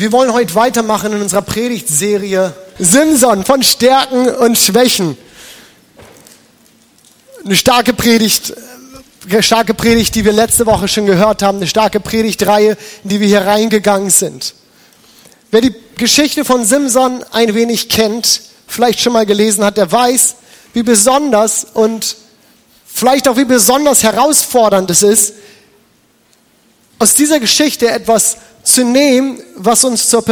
Wir wollen heute weitermachen in unserer Predigtserie Simson von Stärken und Schwächen. Eine starke Predigt, die wir letzte Woche schon gehört haben, eine starke Predigtreihe, in die wir hier reingegangen sind. Wer die Geschichte von Simson ein wenig kennt, vielleicht schon mal gelesen hat, der weiß, wie besonders und vielleicht auch wie besonders herausfordernd es ist, aus dieser Geschichte etwas zu nehmen, was uns zur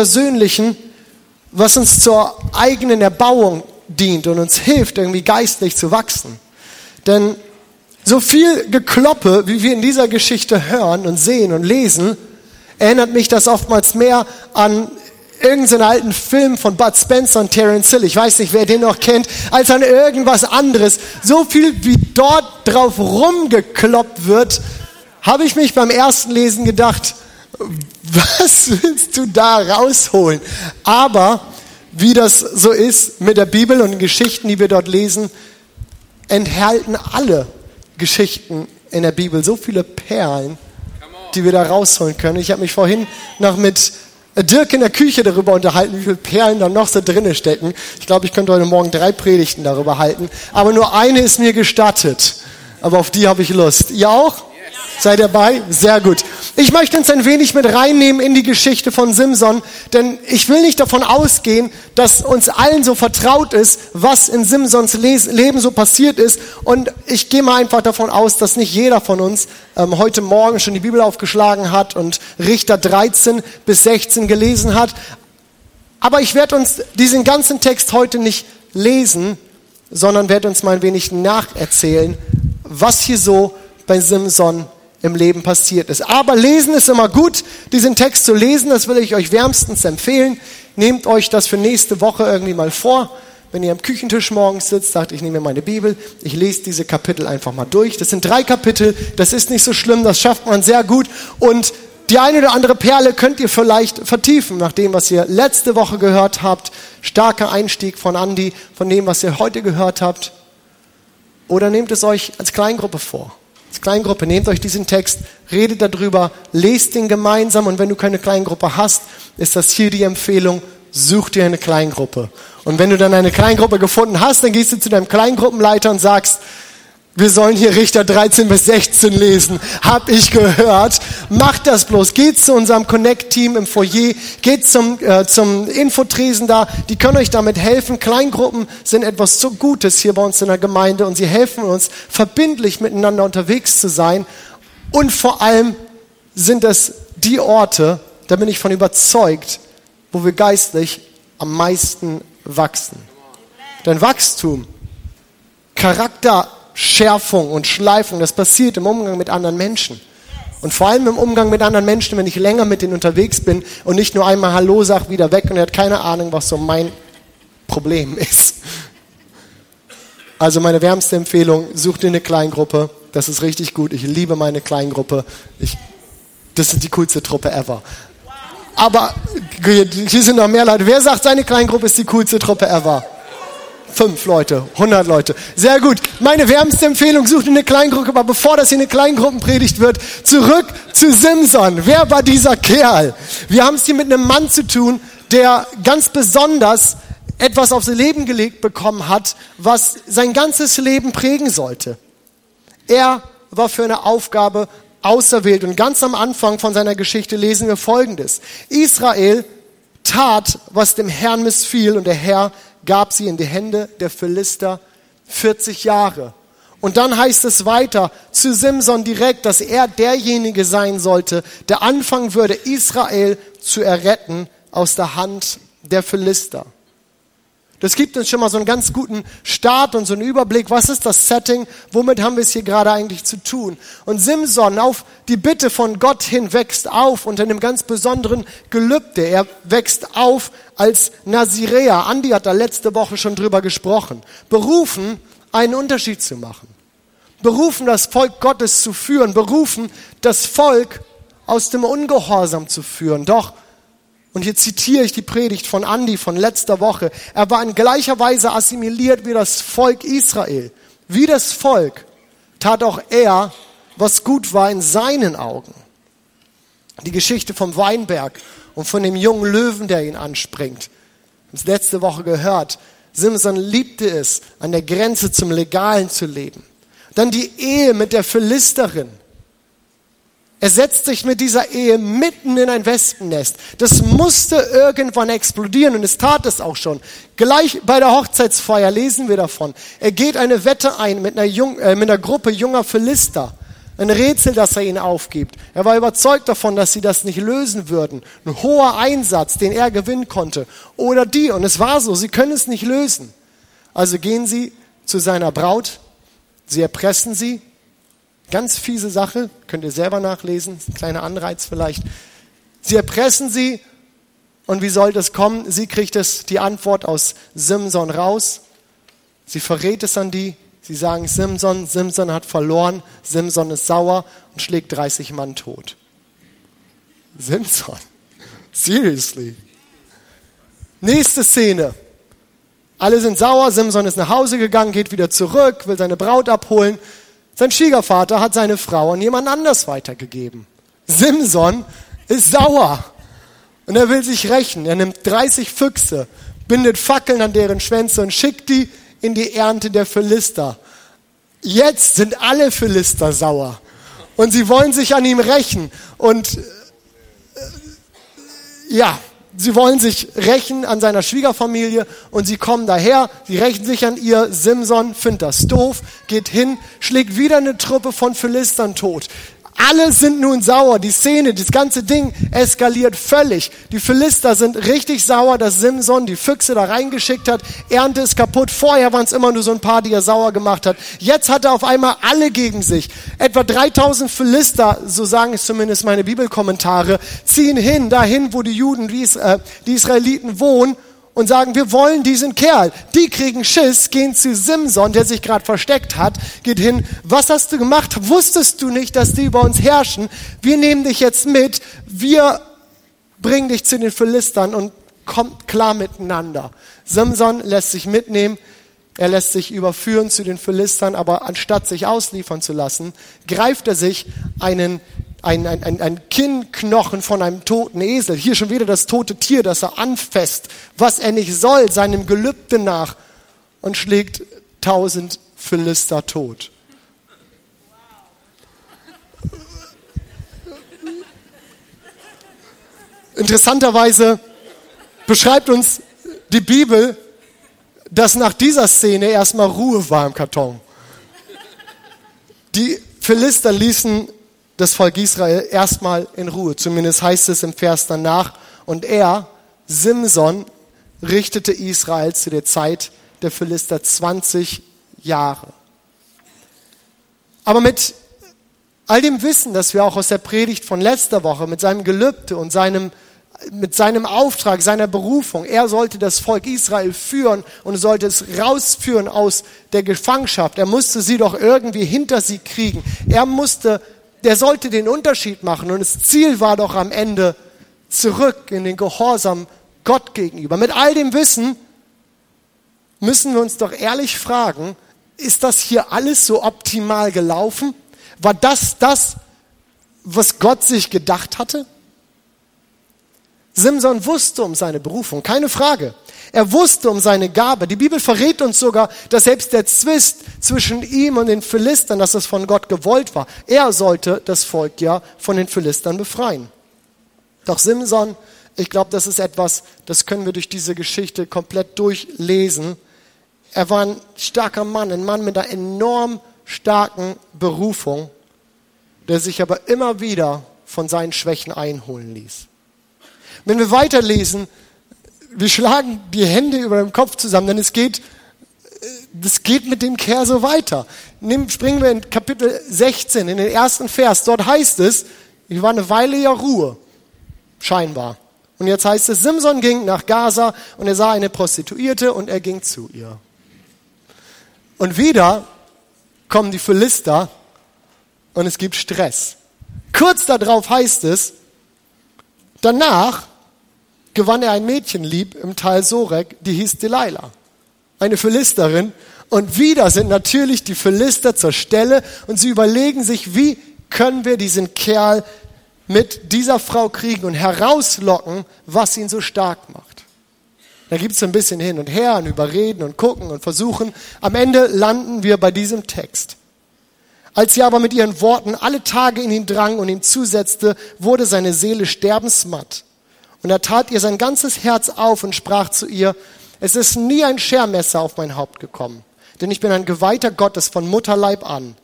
eigenen Erbauung dient und uns hilft, irgendwie geistlich zu wachsen. Denn so viel Gekloppe, wie wir in dieser Geschichte hören und sehen und lesen, erinnert mich das oftmals mehr an irgendeinen alten Film von Bud Spencer und Terence Hill, ich weiß nicht, wer den noch kennt, als an irgendwas anderes. So viel, wie dort drauf rumgekloppt wird, habe ich mich beim ersten Lesen gedacht, was willst du da rausholen? Aber wie das so ist mit der Bibel und den Geschichten, die wir dort lesen, enthalten alle Geschichten in der Bibel so viele Perlen, die wir da rausholen können. Ich habe mich vorhin noch mit Dirk in der Küche darüber unterhalten, wie viele Perlen da noch so drinne stecken. Ich glaube, ich könnte heute Morgen 3 Predigten darüber halten. Aber nur eine ist mir gestattet. Aber auf die habe ich Lust. Ihr auch? Seid ihr dabei? Sehr gut. Ich möchte uns ein wenig mit reinnehmen in die Geschichte von Simson, denn ich will nicht davon ausgehen, dass uns allen so vertraut ist, was in Simsons Leben so passiert ist. Und ich gehe mal einfach davon aus, dass nicht jeder von uns heute Morgen schon die Bibel aufgeschlagen hat und Richter 13 bis 16 gelesen hat. Aber ich werde uns diesen ganzen Text heute nicht lesen, sondern werde uns mal ein wenig nacherzählen, was hier so bei Simson im Leben passiert ist. Aber lesen ist immer gut, diesen Text zu lesen, das will ich euch wärmstens empfehlen. Nehmt euch das für nächste Woche irgendwie mal vor. Wenn ihr am Küchentisch morgens sitzt, sagt, ich nehme mir meine Bibel, ich lese diese Kapitel einfach mal durch. Das sind 3 Kapitel, das ist nicht so schlimm, das schafft man sehr gut. Und die eine oder andere Perle könnt ihr vielleicht vertiefen, nach dem, was ihr letzte Woche gehört habt. Starker Einstieg von Andi, von dem, was ihr heute gehört habt. Oder nehmt es euch als Kleingruppe vor. Kleingruppe, nehmt euch diesen Text, redet darüber, lest ihn gemeinsam und wenn du keine Kleingruppe hast, ist das hier die Empfehlung, such dir eine Kleingruppe. Und wenn du dann eine Kleingruppe gefunden hast, dann gehst du zu deinem Kleingruppenleiter und sagst, wir sollen hier Richter 13 bis 16 lesen, hab ich gehört. Macht das bloß, geht zu unserem Connect-Team im Foyer, geht zum Infotresen da, die können euch damit helfen. Kleingruppen sind etwas so Gutes hier bei uns in der Gemeinde und sie helfen uns, verbindlich miteinander unterwegs zu sein. Und vor allem sind es die Orte, da bin ich von überzeugt, wo wir geistlich am meisten wachsen. Denn Wachstum, Charakter, Schärfung und Schleifung, das passiert im Umgang mit anderen Menschen. Und vor allem im Umgang mit anderen Menschen, wenn ich länger mit denen unterwegs bin und nicht nur einmal Hallo sag, wieder weg und er hat keine Ahnung, was so mein Problem ist. Also meine wärmste Empfehlung, such dir eine Kleingruppe, das ist richtig gut, ich liebe meine Kleingruppe, das ist die coolste Truppe ever. Aber hier sind noch mehr Leute, wer sagt, seine Kleingruppe ist die coolste Truppe ever? 5 Leute, 100 Leute. Sehr gut. Meine wärmste Empfehlung, sucht eine Kleingruppe, aber bevor das hier eine Kleingruppenpredigt wird, zurück zu Simson. Wer war dieser Kerl? Wir haben es hier mit einem Mann zu tun, der ganz besonders etwas aufs Leben gelegt bekommen hat, was sein ganzes Leben prägen sollte. Er war für eine Aufgabe auserwählt und ganz am Anfang von seiner Geschichte lesen wir Folgendes. Israel tat, was dem Herrn missfiel und der Herr gab sie in die Hände der Philister 40 Jahre. Und dann heißt es weiter zu Simson direkt, dass er derjenige sein sollte, der anfangen würde, Israel zu erretten aus der Hand der Philister. Das gibt uns schon mal so einen ganz guten Start und so einen Überblick. Was ist das Setting? Womit haben wir es hier gerade eigentlich zu tun? Und Simson auf die Bitte von Gott hin wächst auf unter einem ganz besonderen Gelübde. Er wächst auf als Naziräer. Andi hat da letzte Woche schon drüber gesprochen. Berufen, einen Unterschied zu machen. Berufen, das Volk Gottes zu führen. Berufen, das Volk aus dem Ungehorsam zu führen. Doch, und hier zitiere ich die Predigt von Andi von letzter Woche. Er war in gleicher Weise assimiliert wie das Volk Israel. Wie das Volk tat auch er, was gut war in seinen Augen. Die Geschichte vom Weinberg und von dem jungen Löwen, der ihn anspringt. Wir haben es letzte Woche gehört. Simson liebte es, an der Grenze zum Legalen zu leben. Dann die Ehe mit der Philisterin. Er setzt sich mit dieser Ehe mitten in ein Wespennest. Das musste irgendwann explodieren und es tat es auch schon. Gleich bei der Hochzeitsfeier lesen wir davon. Er geht eine Wette ein mit einer Gruppe junger Philister. Ein Rätsel, das er ihnen aufgibt. Er war überzeugt davon, dass sie das nicht lösen würden. Ein hoher Einsatz, den er gewinnen konnte. Oder die, und es war so, sie können es nicht lösen. Also gehen sie zu seiner Braut, sie erpressen sie. Ganz fiese Sache, könnt ihr selber nachlesen, ein kleiner Anreiz vielleicht. Sie erpressen sie und wie soll das kommen? Sie kriegt es, die Antwort aus Simson raus. Sie verrät es an die. Sie sagen, Simson hat verloren, Simson ist sauer und schlägt 30 Mann tot. Simson? Seriously? Nächste Szene. Alle sind sauer, Simson ist nach Hause gegangen, geht wieder zurück, will seine Braut abholen. Sein Schwiegervater hat seine Frau an jemand anders weitergegeben. Simson ist sauer und er will sich rächen. Er nimmt 30 Füchse, bindet Fackeln an deren Schwänze und schickt die in die Ernte der Philister. Jetzt sind alle Philister sauer und sie wollen sich an ihm rächen und sie wollen sich rächen an seiner Schwiegerfamilie und sie kommen daher, sie rächen sich an ihr. Simson findet das doof, geht hin, schlägt wieder eine Truppe von Philistern tot. Alle sind nun sauer, die Szene, das ganze Ding eskaliert völlig. Die Philister sind richtig sauer, dass Simson die Füchse da reingeschickt hat. Ernte ist kaputt, vorher waren es immer nur so ein paar, die er sauer gemacht hat. Jetzt hat er auf einmal alle gegen sich. Etwa 3000 Philister, so sagen es zumindest meine Bibelkommentare, ziehen hin, dahin, wo die Juden, die Israeliten wohnen und sagen, wir wollen diesen Kerl. Die kriegen Schiss, gehen zu Simson, der sich gerade versteckt hat, geht hin. Was hast du gemacht? Wusstest du nicht, dass die über uns herrschen? Wir nehmen dich jetzt mit. Wir bringen dich zu den Philistern und kommt klar miteinander. Simson lässt sich mitnehmen. Er lässt sich überführen zu den Philistern, aber anstatt sich ausliefern zu lassen, greift er sich ein Kinnknochen von einem toten Esel. Hier schon wieder das tote Tier, das er anfasst, was er nicht soll, seinem Gelübde nach, und schlägt 1000 Philister tot. Wow. Interessanterweise beschreibt uns die Bibel, dass nach dieser Szene erstmal Ruhe war im Karton. Die Philister ließen das Volk Israel erstmal in Ruhe. Zumindest heißt es im Vers danach. Und er, Simson, richtete Israel zu der Zeit der Philister 20 Jahre. Aber mit all dem Wissen, das wir auch aus der Predigt von letzter Woche, mit seinem Gelübde und mit seinem Auftrag, seiner Berufung, er sollte das Volk Israel führen und sollte es rausführen aus der Gefangenschaft. Er musste sie doch irgendwie hinter sie kriegen. Der sollte den Unterschied machen und das Ziel war doch am Ende zurück in den Gehorsam Gott gegenüber. Mit all dem Wissen müssen wir uns doch ehrlich fragen, ist das hier alles so optimal gelaufen? War das, was Gott sich gedacht hatte? Simson wusste um seine Berufung, keine Frage. Er wusste um seine Gabe. Die Bibel verrät uns sogar, dass selbst der Zwist zwischen ihm und den Philistern, dass das von Gott gewollt war. Er sollte das Volk ja von den Philistern befreien. Doch Simson, ich glaube, das ist etwas, das können wir durch diese Geschichte komplett durchlesen. Er war ein starker Mann, ein Mann mit einer enorm starken Berufung, der sich aber immer wieder von seinen Schwächen einholen ließ. Wenn wir weiterlesen, wir schlagen die Hände über dem Kopf zusammen, denn es geht mit dem Kerl so weiter. Springen wir in Kapitel 16, in den ersten Vers. Dort heißt es, ich war eine Weile ja Ruhe, scheinbar. Und jetzt heißt es, Simson ging nach Gaza und er sah eine Prostituierte und er ging zu ihr. Und wieder kommen die Philister und es gibt Stress. Kurz darauf heißt es, danach gewann er ein Mädchen lieb im Tal Sorek, die hieß Delilah, eine Philisterin. Und wieder sind natürlich die Philister zur Stelle und sie überlegen sich, wie können wir diesen Kerl mit dieser Frau kriegen und herauslocken, was ihn so stark macht. Da gibt es so ein bisschen hin und her und überreden und gucken und versuchen. Am Ende landen wir bei diesem Text. Als sie aber mit ihren Worten alle Tage in ihn drang und ihm zusetzte, wurde seine Seele sterbensmatt. Und er tat ihr sein ganzes Herz auf und sprach zu ihr, es ist nie ein Schermesser auf mein Haupt gekommen, denn ich bin ein Geweihter Gottes von Mutterleib an.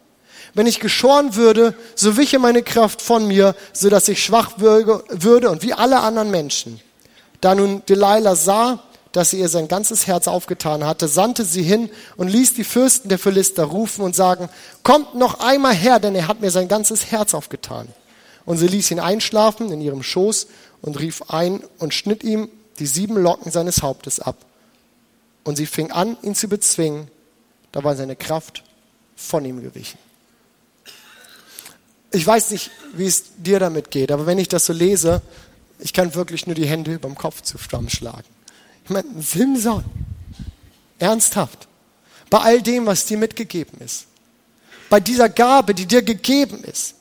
Wenn ich geschoren würde, so wiche meine Kraft von mir, sodass ich schwach würde und wie alle anderen Menschen. Da nun Delilah sah, dass sie ihr sein ganzes Herz aufgetan hatte, sandte sie hin und ließ die Fürsten der Philister rufen und sagen, kommt noch einmal her, denn er hat mir sein ganzes Herz aufgetan. Und sie ließ ihn einschlafen in ihrem Schoß und rief ein und schnitt ihm die 7 Locken seines Hauptes ab. Und sie fing an, ihn zu bezwingen, da war seine Kraft von ihm gewichen. Ich weiß nicht, wie es dir damit geht, aber wenn ich das so lese, ich kann wirklich nur die Hände über dem Kopf zusammenschlagen. Ich meine, Simson, ernsthaft, bei all dem, was dir mitgegeben ist, bei dieser Gabe, die dir gegeben ist,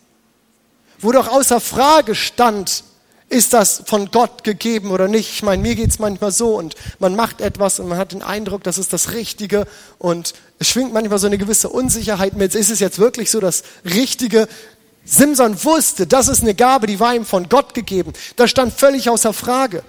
wo doch außer Frage stand, ist das von Gott gegeben oder nicht? Ich meine, mir geht es manchmal so und man macht etwas und man hat den Eindruck, das ist das Richtige und es schwingt manchmal so eine gewisse Unsicherheit mit. Ist es jetzt wirklich so das Richtige? Simson wusste, das ist eine Gabe, die war ihm von Gott gegeben. Das stand völlig außer Frage.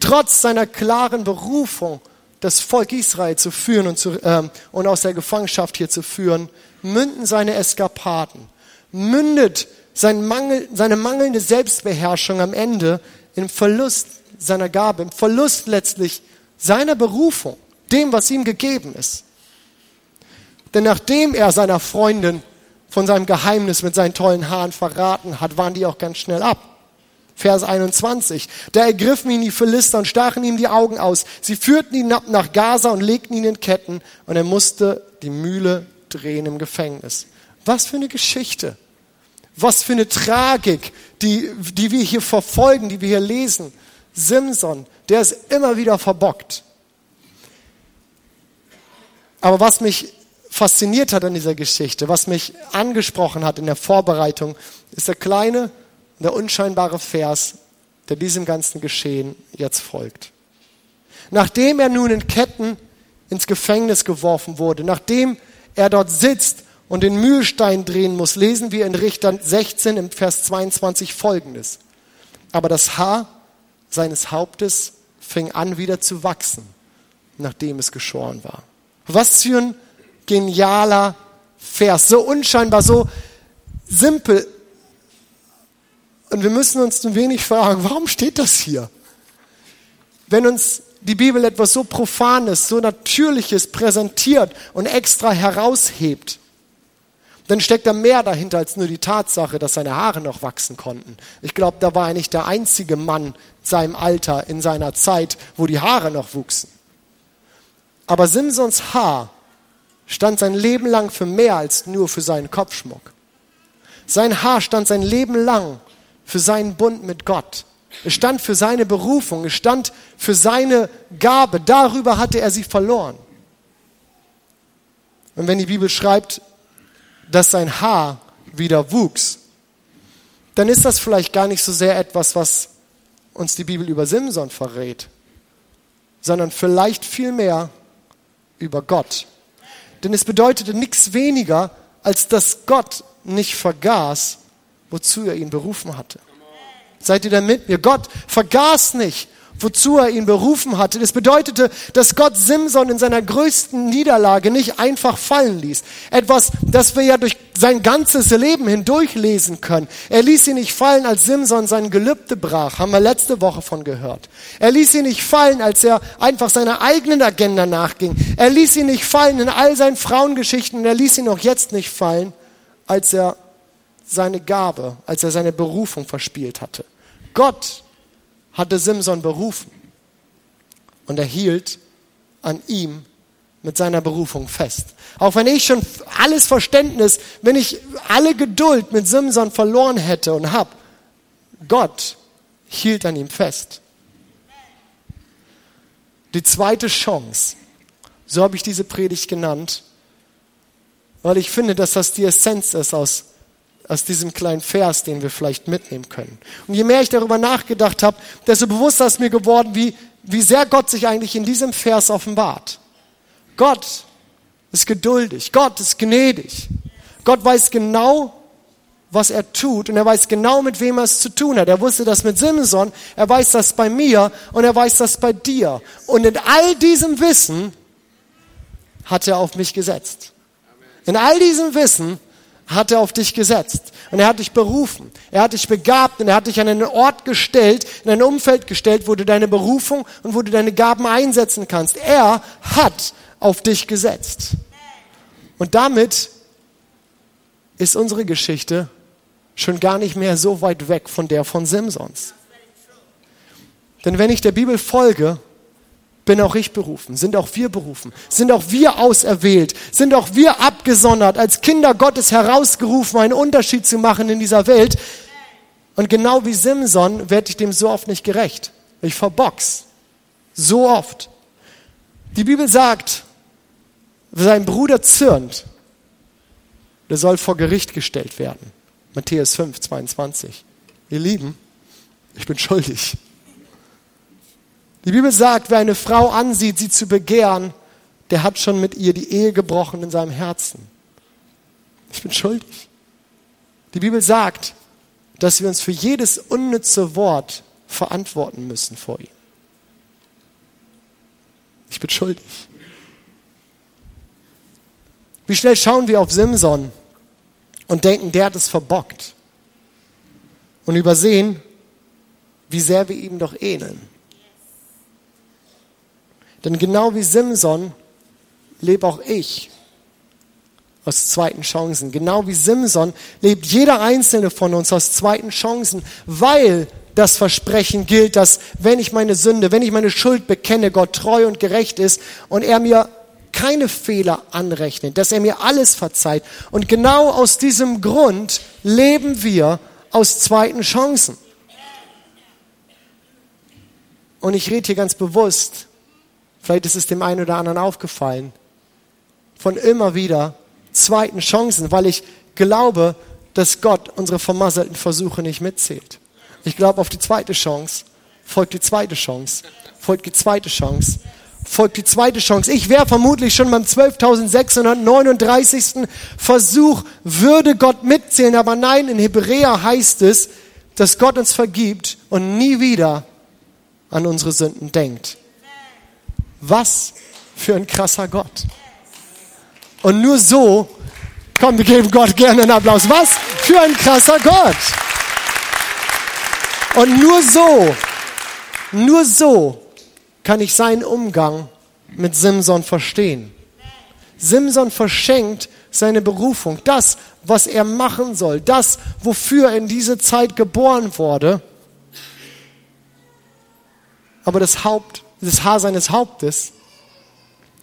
Trotz seiner klaren Berufung, das Volk Israel zu führen und aus der Gefangenschaft hier zu führen, münden seine Eskapaden, mündet seine mangelnde Selbstbeherrschung am Ende im Verlust seiner Gabe, im Verlust letztlich seiner Berufung, dem, was ihm gegeben ist. Denn nachdem er seiner Freundin von seinem Geheimnis mit seinen tollen Haaren verraten hat, waren die auch ganz schnell ab. Vers 21, da ergriffen ihn die Philister und stachen ihm die Augen aus. Sie führten ihn ab nach Gaza und legten ihn in Ketten und er musste die Mühle drehen im Gefängnis. Was für eine Geschichte! Was für eine Tragik, die wir hier verfolgen, die wir hier lesen. Simson, der ist immer wieder verbockt. Aber was mich fasziniert hat an dieser Geschichte, was mich angesprochen hat in der Vorbereitung, ist der kleine, der unscheinbare Vers, der diesem ganzen Geschehen jetzt folgt. Nachdem er nun in Ketten ins Gefängnis geworfen wurde, nachdem er dort sitzt und den Mühlstein drehen muss, lesen wir in Richter 16 im Vers 22 Folgendes. Aber das Haar seines Hauptes fing an wieder zu wachsen, nachdem es geschoren war. Was für ein genialer Vers, so unscheinbar, so simpel. Und wir müssen uns ein wenig fragen, warum steht das hier? Wenn uns die Bibel etwas so Profanes, so Natürliches präsentiert und extra heraushebt, dann steckt da mehr dahinter als nur die Tatsache, dass seine Haare noch wachsen konnten. Ich glaube, da war er nicht der einzige Mann in seinem Alter, in seiner Zeit, wo die Haare noch wuchsen. Aber Simsons Haar stand sein Leben lang für mehr als nur für seinen Kopfschmuck. Sein Haar stand sein Leben lang für seinen Bund mit Gott. Es stand für seine Berufung, es stand für seine Gabe. Darüber hatte er sie verloren. Und wenn die Bibel schreibt, dass sein Haar wieder wuchs, dann ist das vielleicht gar nicht so sehr etwas, was uns die Bibel über Simson verrät, sondern vielleicht viel mehr über Gott. Denn es bedeutete nichts weniger, als dass Gott nicht vergaß, wozu er ihn berufen hatte. Seid ihr da mit mir? Gott vergaß nicht, wozu er ihn berufen hatte. Das bedeutete, dass Gott Simson in seiner größten Niederlage nicht einfach fallen ließ. Etwas, das wir ja durch sein ganzes Leben hindurch lesen können. Er ließ ihn nicht fallen, als Simson sein Gelübde brach. Haben wir letzte Woche von gehört. Er ließ ihn nicht fallen, als er einfach seiner eigenen Agenda nachging. Er ließ ihn nicht fallen in all seinen Frauengeschichten. Und er ließ ihn auch jetzt nicht fallen, als er seine Gabe, als er seine Berufung verspielt hatte. Gott hatte Simson berufen und er hielt an ihm mit seiner Berufung fest. Auch wenn ich schon alles Verständnis, wenn ich alle Geduld mit Simson verloren hätte und habe, Gott hielt an ihm fest. Die zweite Chance, so habe ich diese Predigt genannt, weil ich finde, dass das die Essenz ist aus aus diesem kleinen Vers, den wir vielleicht mitnehmen können. Und je mehr ich darüber nachgedacht habe, desto bewusster ist mir geworden, wie sehr Gott sich eigentlich in diesem Vers offenbart. Gott ist geduldig, Gott ist gnädig. Gott weiß genau, was er tut und er weiß genau, mit wem er es zu tun hat. Er wusste das mit Simson, er weiß das bei mir und er weiß das bei dir. Und in all diesem Wissen hat er auf mich gesetzt. In all diesem Wissen hat er auf dich gesetzt und er hat dich berufen, er hat dich begabt und er hat dich an einen Ort gestellt, in ein Umfeld gestellt, wo du deine Berufung und wo du deine Gaben einsetzen kannst. Er hat auf dich gesetzt. Und damit ist unsere Geschichte schon gar nicht mehr so weit weg von der von Simsons. Denn wenn ich der Bibel folge, bin auch ich berufen, sind auch wir berufen, sind auch wir auserwählt, sind auch wir abgesondert, als Kinder Gottes herausgerufen, einen Unterschied zu machen in dieser Welt. Und genau wie Simson werde ich dem so oft nicht gerecht. Ich verbock's. So oft. Die Bibel sagt, wer seinen Bruder zürnt, der soll vor Gericht gestellt werden. Matthäus 5, 22. Ihr Lieben, ich bin schuldig. Die Bibel sagt, wer eine Frau ansieht, sie zu begehren, der hat schon mit ihr die Ehe gebrochen in seinem Herzen. Ich bin schuldig. Die Bibel sagt, dass wir uns für jedes unnütze Wort verantworten müssen vor ihm. Ich bin schuldig. Wie schnell schauen wir auf Simson und denken, der hat es verbockt. Und übersehen, wie sehr wir ihm doch ähneln. Denn genau wie Simson lebe auch ich aus zweiten Chancen. Genau wie Simson lebt jeder Einzelne von uns aus zweiten Chancen, weil das Versprechen gilt, dass wenn ich meine Schuld bekenne, Gott treu und gerecht ist und er mir keine Fehler anrechnet, dass er mir alles verzeiht. Und genau aus diesem Grund leben wir aus zweiten Chancen. Und ich rede hier ganz bewusst, vielleicht ist es dem einen oder anderen aufgefallen, von immer wieder zweiten Chancen, weil ich glaube, dass Gott unsere vermasselten Versuche nicht mitzählt. Ich glaube, auf die zweite Chance folgt die zweite Chance, folgt die zweite Chance, folgt die zweite Chance. Ich wäre vermutlich schon beim 12.639. Versuch, würde Gott mitzählen, aber nein, in Hebräer heißt es, dass Gott uns vergibt und nie wieder an unsere Sünden denkt. Was für ein krasser Gott. Und nur so, komm, wir geben Gott gerne einen Applaus. Was für ein krasser Gott. Und nur so kann ich seinen Umgang mit Simson verstehen. Simson verschenkt seine Berufung. Das, was er machen soll, das, wofür er in diese Zeit geboren wurde. Aber das Haar seines Hauptes,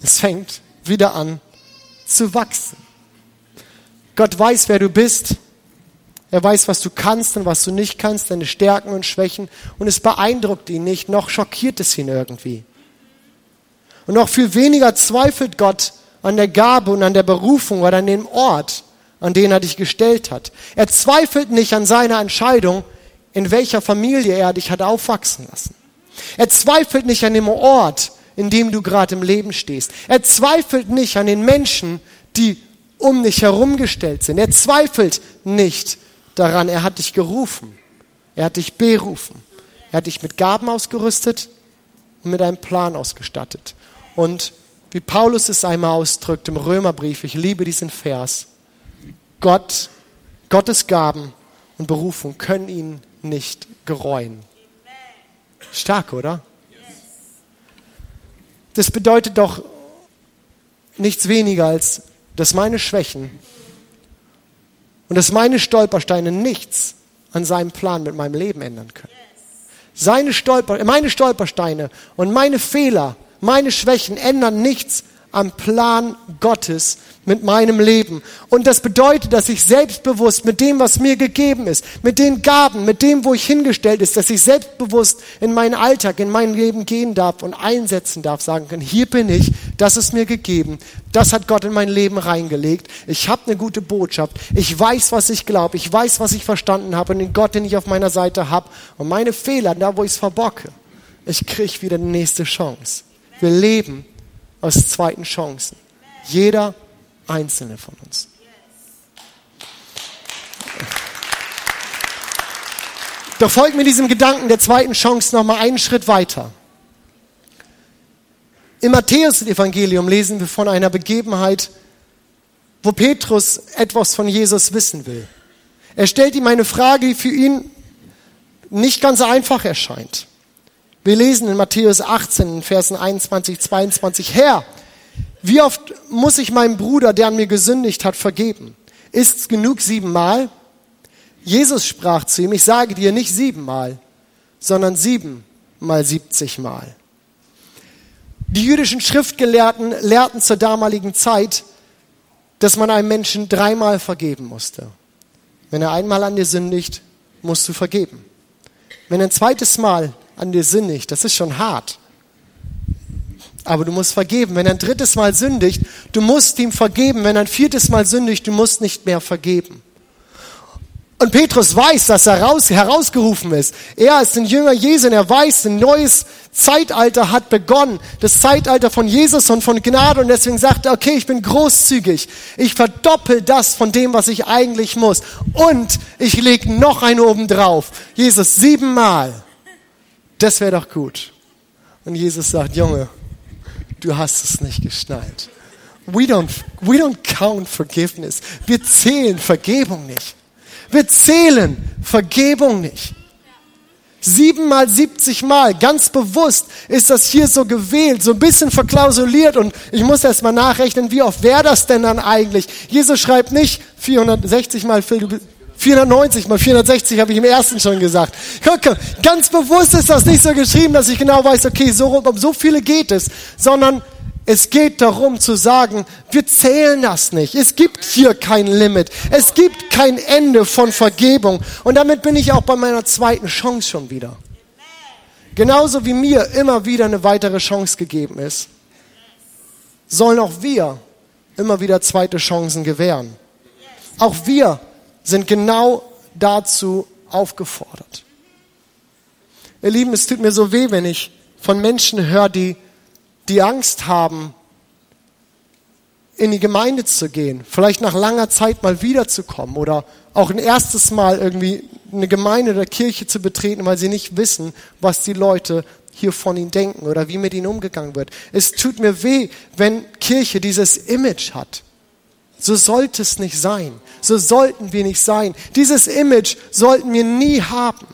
es fängt wieder an zu wachsen. Gott weiß, wer du bist. Er weiß, was du kannst und was du nicht kannst, deine Stärken und Schwächen. Und es beeindruckt ihn nicht, noch schockiert es ihn irgendwie. Und noch viel weniger zweifelt Gott an der Gabe und an der Berufung oder an dem Ort, an den er dich gestellt hat. Er zweifelt nicht an seiner Entscheidung, in welcher Familie er dich hat aufwachsen lassen. Er zweifelt nicht an dem Ort, in dem du gerade im Leben stehst. Er zweifelt nicht an den Menschen, die um dich herumgestellt sind. Er zweifelt nicht daran. Er hat dich gerufen. Er hat dich berufen. Er hat dich mit Gaben ausgerüstet und mit einem Plan ausgestattet. Und wie Paulus es einmal ausdrückt im Römerbrief, ich liebe diesen Vers, Gottes Gaben und Berufung können ihn nicht gereuen. Stark, oder? Das bedeutet doch nichts weniger als, dass meine Schwächen und dass meine Stolpersteine nichts an seinem Plan mit meinem Leben ändern können. Meine Stolpersteine und meine Fehler, meine Schwächen ändern nichts am Plan Gottes mit meinem Leben. Und das bedeutet, dass ich selbstbewusst mit dem, was mir gegeben ist, mit den Gaben, mit dem, wo ich hingestellt ist, dass ich selbstbewusst in meinen Alltag, in mein Leben gehen darf und einsetzen darf, sagen kann, hier bin ich, Das ist mir gegeben. Das hat Gott in mein Leben reingelegt. Ich habe eine gute Botschaft. Ich weiß, was ich glaube. Ich weiß, was ich verstanden habe und den Gott, den ich auf meiner Seite habe. Und meine Fehler, da wo ich es verbocke, ich kriege wieder eine nächste Chance. Wir leben aus zweiten Chancen. Jeder einzelne von uns. Doch folgt mir diesem Gedanken der zweiten Chance nochmal einen Schritt weiter. Im Matthäus-Evangelium lesen wir von einer Begebenheit, wo Petrus etwas von Jesus wissen will. Er stellt ihm eine Frage, die für ihn nicht ganz einfach erscheint. Wir lesen in Matthäus 18, Versen 21, 22, Herr, wie oft muss ich meinem Bruder, der an mir gesündigt hat, vergeben? Ist's genug 7-mal? Jesus sprach zu ihm, ich sage dir nicht 7-mal, sondern 7 mal 70 Mal. Die jüdischen Schriftgelehrten lehrten zur damaligen Zeit, dass man einem Menschen 3-mal vergeben musste. Wenn er einmal an dir sündigt, musst du vergeben. Wenn er ein zweites Mal an dir sündigt, das ist schon hart, aber du musst vergeben. Wenn er ein drittes Mal sündigt, du musst ihm vergeben. Wenn er ein viertes Mal sündigt, du musst nicht mehr vergeben. Und Petrus weiß, dass er herausgerufen ist. Er ist ein Jünger Jesu und er weiß, ein neues Zeitalter hat begonnen. Das Zeitalter von Jesus und von Gnade. Und deswegen sagt er, okay, ich bin großzügig. Ich verdoppel das von dem, was ich eigentlich muss. Und ich lege noch eine obendrauf. Jesus, 7-mal. Das wäre doch gut. Und Jesus sagt, Junge, du hast es nicht geschnallt. We don't count forgiveness. Wir zählen Vergebung nicht. Wir zählen Vergebung nicht. 7 mal 70 Mal, ganz bewusst ist das hier so gewählt, so ein bisschen verklausuliert und ich muss erst mal nachrechnen, wie oft wäre das denn dann eigentlich? Jesus schreibt nicht 460 mal 490 mal 460, habe ich im ersten schon gesagt. Guck, ganz bewusst ist das nicht so geschrieben, dass ich genau weiß, okay, so, um so viele geht es, sondern es geht darum zu sagen, wir zählen das nicht. Es gibt hier kein Limit. Es gibt kein Ende von Vergebung. Und damit bin ich auch bei meiner zweiten Chance schon wieder. Genauso wie mir immer wieder eine weitere Chance gegeben ist, sollen auch wir immer wieder zweite Chancen gewähren. Auch wir sind genau dazu aufgefordert. Ihr Lieben, es tut mir so weh, wenn ich von Menschen höre, die Angst haben, in die Gemeinde zu gehen, vielleicht nach langer Zeit mal wiederzukommen oder auch ein erstes Mal irgendwie eine Gemeinde oder Kirche zu betreten, weil sie nicht wissen, was die Leute hier von ihnen denken oder wie mit ihnen umgegangen wird. Es tut mir weh, wenn Kirche dieses Image hat. So sollte es nicht sein. So sollten wir nicht sein. Dieses Image sollten wir nie haben.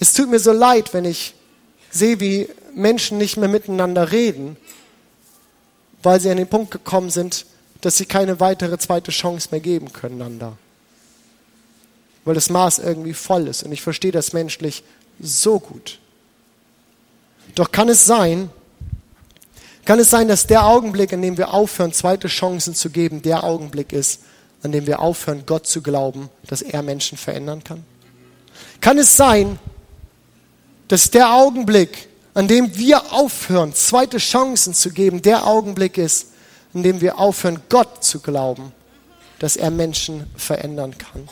Es tut mir so leid, wenn ich sehe, wie Menschen nicht mehr miteinander reden, weil sie an den Punkt gekommen sind, dass sie keine weitere zweite Chance mehr geben können einander. Weil das Maß irgendwie voll ist. Und ich verstehe das menschlich so gut. Doch kann es sein, dass der Augenblick, in dem wir aufhören, zweite Chancen zu geben, der Augenblick ist, an dem wir aufhören, Gott zu glauben, dass er Menschen verändern kann? Kann es sein, dass der Augenblick, an dem wir aufhören, zweite Chancen zu geben, der Augenblick ist, in dem wir aufhören, Gott zu glauben, dass er Menschen verändern kann?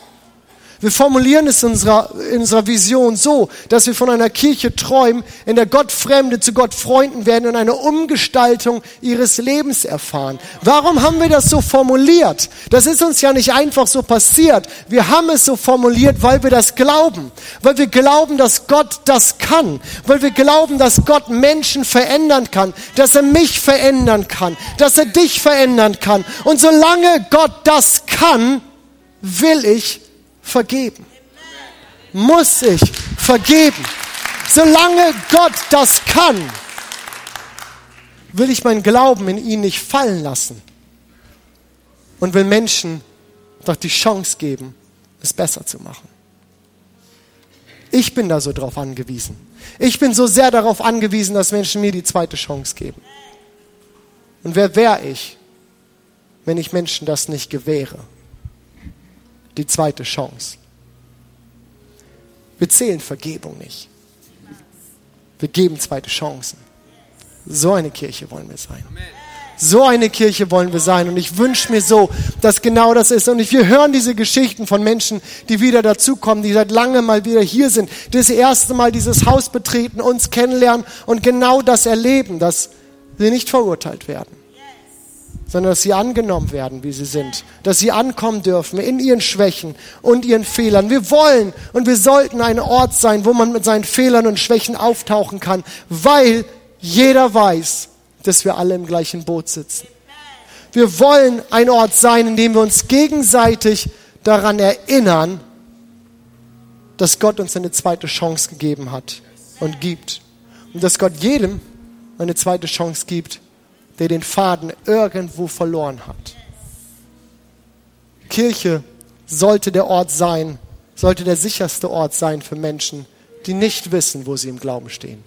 Wir formulieren es in unserer Vision so, dass wir von einer Kirche träumen, in der Gottfremde zu Gottfreunden werden und eine Umgestaltung ihres Lebens erfahren. Warum haben wir das so formuliert? Das ist uns ja nicht einfach so passiert. Wir haben es so formuliert, weil wir das glauben. Weil wir glauben, dass Gott das kann. Weil wir glauben, dass Gott Menschen verändern kann. Dass er mich verändern kann. Dass er dich verändern kann. Und solange Gott das kann, will ich vergeben. Muss ich vergeben. Solange Gott das kann, will ich meinen Glauben in ihn nicht fallen lassen und will Menschen doch die Chance geben, es besser zu machen. Ich bin da so drauf angewiesen. Ich bin so sehr darauf angewiesen, dass Menschen mir die zweite Chance geben. Und wer wäre ich, wenn ich Menschen das nicht gewähre? Die zweite Chance. Wir zählen Vergebung nicht. Wir geben zweite Chancen. So eine Kirche wollen wir sein. Amen. So eine Kirche wollen wir sein. Und ich wünsche mir so, dass genau das ist. Und wir hören diese Geschichten von Menschen, die wieder dazukommen, die seit langem mal wieder hier sind, das erste Mal dieses Haus betreten, uns kennenlernen und genau das erleben, dass sie nicht verurteilt werden, sondern dass sie angenommen werden, wie sie sind, dass sie ankommen dürfen in ihren Schwächen und ihren Fehlern. Wir wollen und wir sollten ein Ort sein, wo man mit seinen Fehlern und Schwächen auftauchen kann, weil jeder weiß, dass wir alle im gleichen Boot sitzen. Wir wollen ein Ort sein, in dem wir uns gegenseitig daran erinnern, dass Gott uns eine zweite Chance gegeben hat und gibt. Und dass Gott jedem eine zweite Chance gibt, der den Faden irgendwo verloren hat. Kirche sollte der Ort sein, sollte der sicherste Ort sein für Menschen, die nicht wissen, wo sie im Glauben stehen.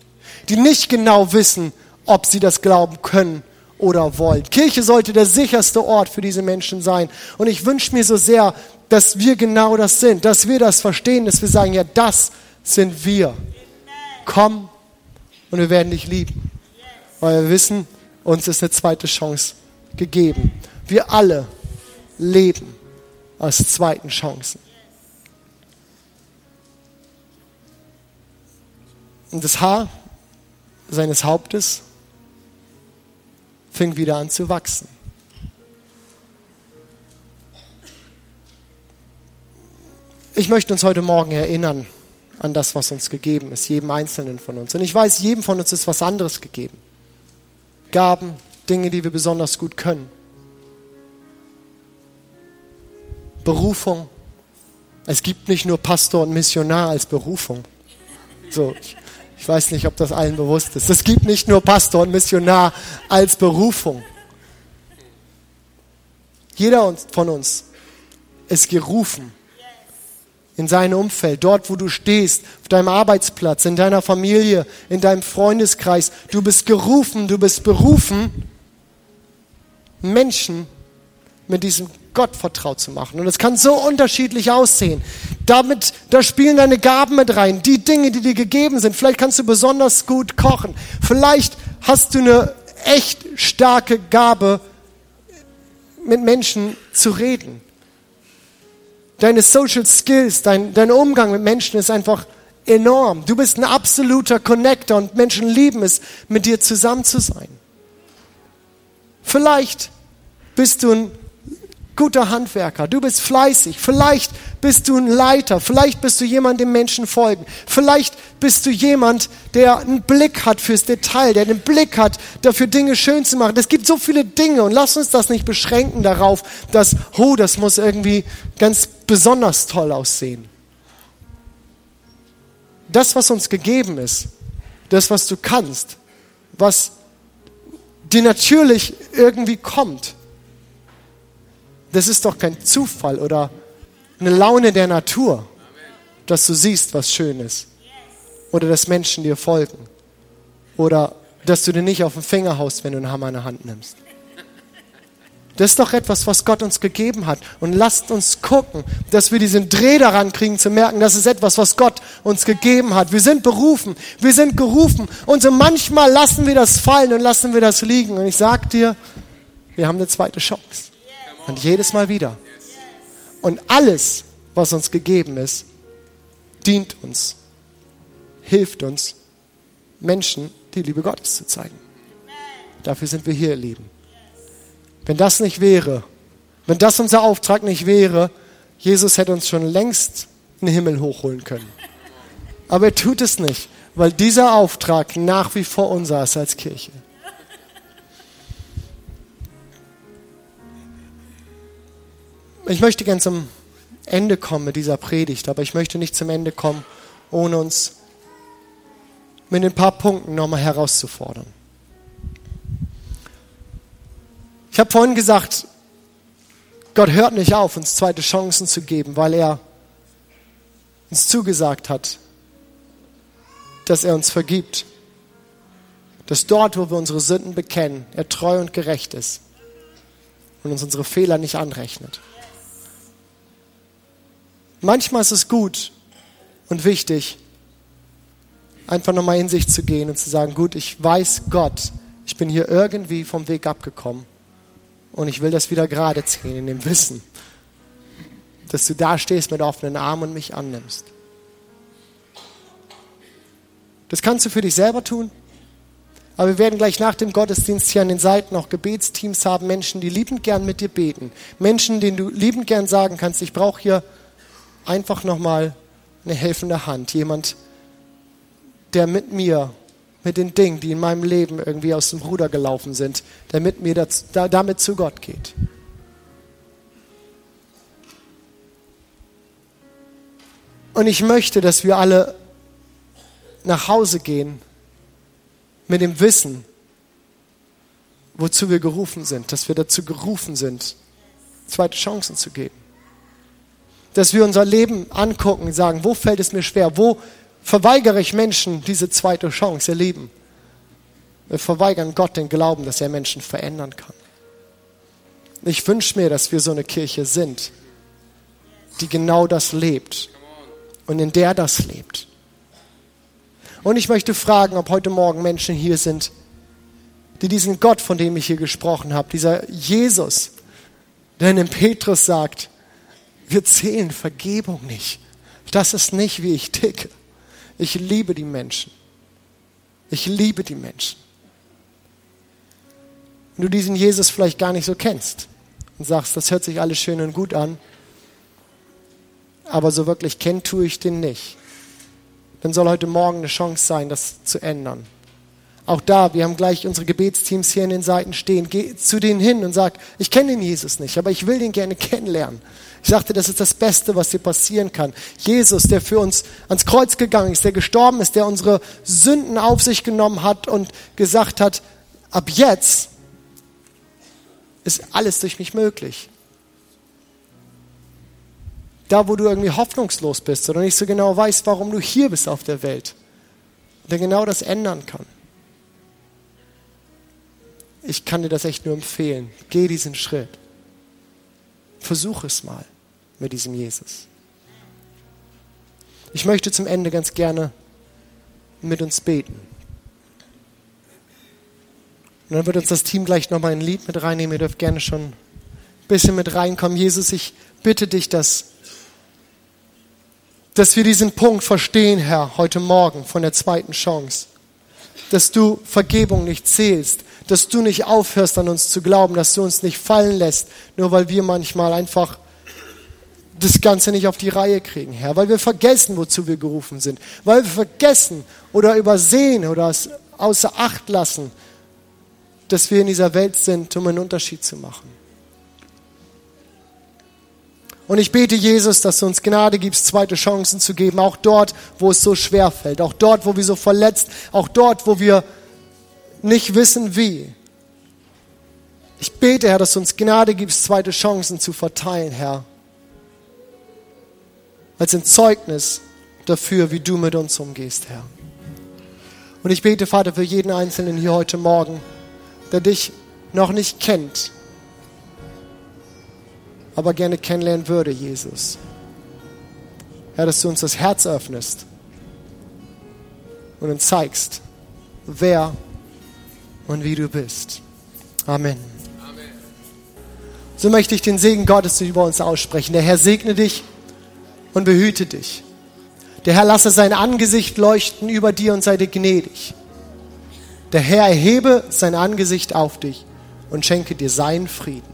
Die nicht genau wissen, ob sie das glauben können oder wollen. Kirche sollte der sicherste Ort für diese Menschen sein. Und ich wünsche mir so sehr, dass wir genau das sind, dass wir das verstehen, dass wir sagen, ja, das sind wir. Komm und wir werden dich lieben. Weil wir wissen, uns ist eine zweite Chance gegeben. Wir alle leben aus zweiten Chancen. Und das Haar seines Hauptes fing wieder an zu wachsen. Ich möchte uns heute Morgen erinnern an das, was uns gegeben ist, jedem Einzelnen von uns. Und ich weiß, jedem von uns ist was anderes gegeben. Gaben, Dinge, die wir besonders gut können. Berufung. Es gibt nicht nur Pastor und Missionar als Berufung. So, ich weiß nicht, ob das allen bewusst ist. Es gibt nicht nur Pastor und Missionar als Berufung. Jeder von uns ist gerufen in sein Umfeld, dort, wo du stehst, auf deinem Arbeitsplatz, in deiner Familie, in deinem Freundeskreis. Du bist gerufen, du bist berufen, Menschen mit diesem Gott vertraut zu machen. Und es kann so unterschiedlich aussehen. Da spielen deine Gaben mit rein, die Dinge, die dir gegeben sind. Vielleicht kannst du besonders gut kochen. Vielleicht hast du eine echt starke Gabe, mit Menschen zu reden. Deine Social Skills, dein Umgang mit Menschen ist einfach enorm. Du bist ein absoluter Connector und Menschen lieben es, mit dir zusammen zu sein. Vielleicht bist du ein guter Handwerker, du bist fleißig, vielleicht bist du ein Leiter, vielleicht bist du jemand, dem Menschen folgen, vielleicht bist du jemand, der einen Blick hat fürs Detail, der einen Blick hat, dafür Dinge schön zu machen. Es gibt so viele Dinge und lass uns das nicht beschränken darauf, dass, das muss irgendwie ganz besonders toll aussehen. Das, was uns gegeben ist, das, was du kannst, was dir natürlich irgendwie kommt, das ist doch kein Zufall oder eine Laune der Natur, dass du siehst, was schön ist. Oder dass Menschen dir folgen. Oder dass du dir nicht auf den Finger haust, wenn du einen Hammer in der Hand nimmst. Das ist doch etwas, was Gott uns gegeben hat. Und lasst uns gucken, dass wir diesen Dreh daran kriegen, zu merken, das ist etwas, was Gott uns gegeben hat. Wir sind berufen, wir sind gerufen. Und so manchmal lassen wir das fallen und lassen wir das liegen. Und ich sag dir, wir haben eine zweite Chance. Und jedes Mal wieder. Und alles, was uns gegeben ist, dient uns, hilft uns, Menschen die Liebe Gottes zu zeigen. Dafür sind wir hier, ihr Lieben. Wenn das nicht wäre, wenn das unser Auftrag nicht wäre, Jesus hätte uns schon längst in den Himmel hochholen können. Aber er tut es nicht, weil dieser Auftrag nach wie vor unser ist als Kirche. Ich möchte gern zum Ende kommen mit dieser Predigt, aber ich möchte nicht zum Ende kommen, ohne uns mit ein paar Punkten nochmal herauszufordern. Ich habe vorhin gesagt, Gott hört nicht auf, uns zweite Chancen zu geben, weil er uns zugesagt hat, dass er uns vergibt, dass dort, wo wir unsere Sünden bekennen, er treu und gerecht ist und uns unsere Fehler nicht anrechnet. Manchmal ist es gut und wichtig, einfach nochmal in sich zu gehen und zu sagen, gut, ich weiß, Gott, ich bin hier irgendwie vom Weg abgekommen und ich will das wieder gerade ziehen in dem Wissen, dass du da stehst mit offenen Armen und mich annimmst. Das kannst du für dich selber tun, aber wir werden gleich nach dem Gottesdienst hier an den Seiten auch Gebetsteams haben, Menschen, die liebend gern mit dir beten, Menschen, denen du liebend gern sagen kannst, ich brauche hier einfach nochmal eine helfende Hand, jemand, der mit mir, mit den Dingen, die in meinem Leben irgendwie aus dem Ruder gelaufen sind, der mit mir damit zu Gott geht. Und ich möchte, dass wir alle nach Hause gehen mit dem Wissen, wozu wir gerufen sind, dass wir dazu gerufen sind, zweite Chancen zu geben. Dass wir unser Leben angucken und sagen, wo fällt es mir schwer, wo verweigere ich Menschen diese zweite Chance, ihr Lieben. Wir verweigern Gott den Glauben, dass er Menschen verändern kann. Ich wünsche mir, dass wir so eine Kirche sind, die genau das lebt und in der das lebt. Und ich möchte fragen, ob heute Morgen Menschen hier sind, die diesen Gott, von dem ich hier gesprochen habe, dieser Jesus, der in dem Petrus sagt, wir zählen Vergebung nicht. Das ist nicht, wie ich ticke. Ich liebe die Menschen. Ich liebe die Menschen. Wenn du diesen Jesus vielleicht gar nicht so kennst und sagst, das hört sich alles schön und gut an, aber so wirklich kennen tue ich den nicht, dann soll heute Morgen eine Chance sein, das zu ändern. Auch da, wir haben gleich unsere Gebetsteams hier in den Seiten stehen. Geh zu denen hin und sag, ich kenne den Jesus nicht, aber ich will den gerne kennenlernen. Ich sagte, das ist das Beste, was dir passieren kann. Jesus, der für uns ans Kreuz gegangen ist, der gestorben ist, der unsere Sünden auf sich genommen hat und gesagt hat, ab jetzt ist alles durch mich möglich. Da, wo du irgendwie hoffnungslos bist oder nicht so genau weißt, warum du hier bist auf der Welt, der genau das ändern kann. Ich kann dir das echt nur empfehlen. Geh diesen Schritt. Versuch es mal mit diesem Jesus. Ich möchte zum Ende ganz gerne mit uns beten. Und dann wird uns das Team gleich nochmal ein Lied mit reinnehmen. Ihr dürft gerne schon ein bisschen mit reinkommen. Jesus, ich bitte dich, dass wir diesen Punkt verstehen, Herr, heute Morgen von der zweiten Chance. Dass du Vergebung nicht zählst, dass du nicht aufhörst an uns zu glauben, dass du uns nicht fallen lässt, nur weil wir manchmal einfach das Ganze nicht auf die Reihe kriegen, Herr, weil wir vergessen, wozu wir gerufen sind, weil wir vergessen oder übersehen oder es außer Acht lassen, dass wir in dieser Welt sind, um einen Unterschied zu machen. Und ich bete, Jesus, dass du uns Gnade gibst, zweite Chancen zu geben, auch dort, wo es so schwer fällt, auch dort, wo wir so verletzt, auch dort, wo wir nicht wissen, wie. Ich bete, Herr, dass du uns Gnade gibst, zweite Chancen zu verteilen, Herr, als ein Zeugnis dafür, wie du mit uns umgehst, Herr. Und ich bete, Vater, für jeden Einzelnen hier heute Morgen, der dich noch nicht kennt, aber gerne kennenlernen würde, Jesus. Herr, dass du uns das Herz öffnest und uns zeigst, wer und wie du bist. Amen. Amen. So möchte ich den Segen Gottes über uns aussprechen. Der Herr segne dich und behüte dich. Der Herr lasse sein Angesicht leuchten über dir und sei dir gnädig. Der Herr erhebe sein Angesicht auf dich und schenke dir seinen Frieden.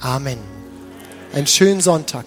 Amen. Einen schönen Sonntag.